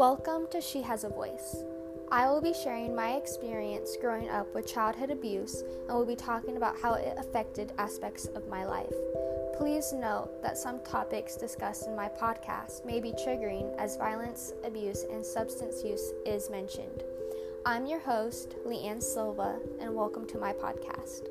Welcome to She Has a Voice. I will be sharing my experience growing up with childhood abuse and will be talking about how it affected aspects of my life. Please note that some topics discussed in my podcast may be triggering as violence, abuse, and substance use is mentioned. I'm your host, Leanne Silva, and welcome to my podcast.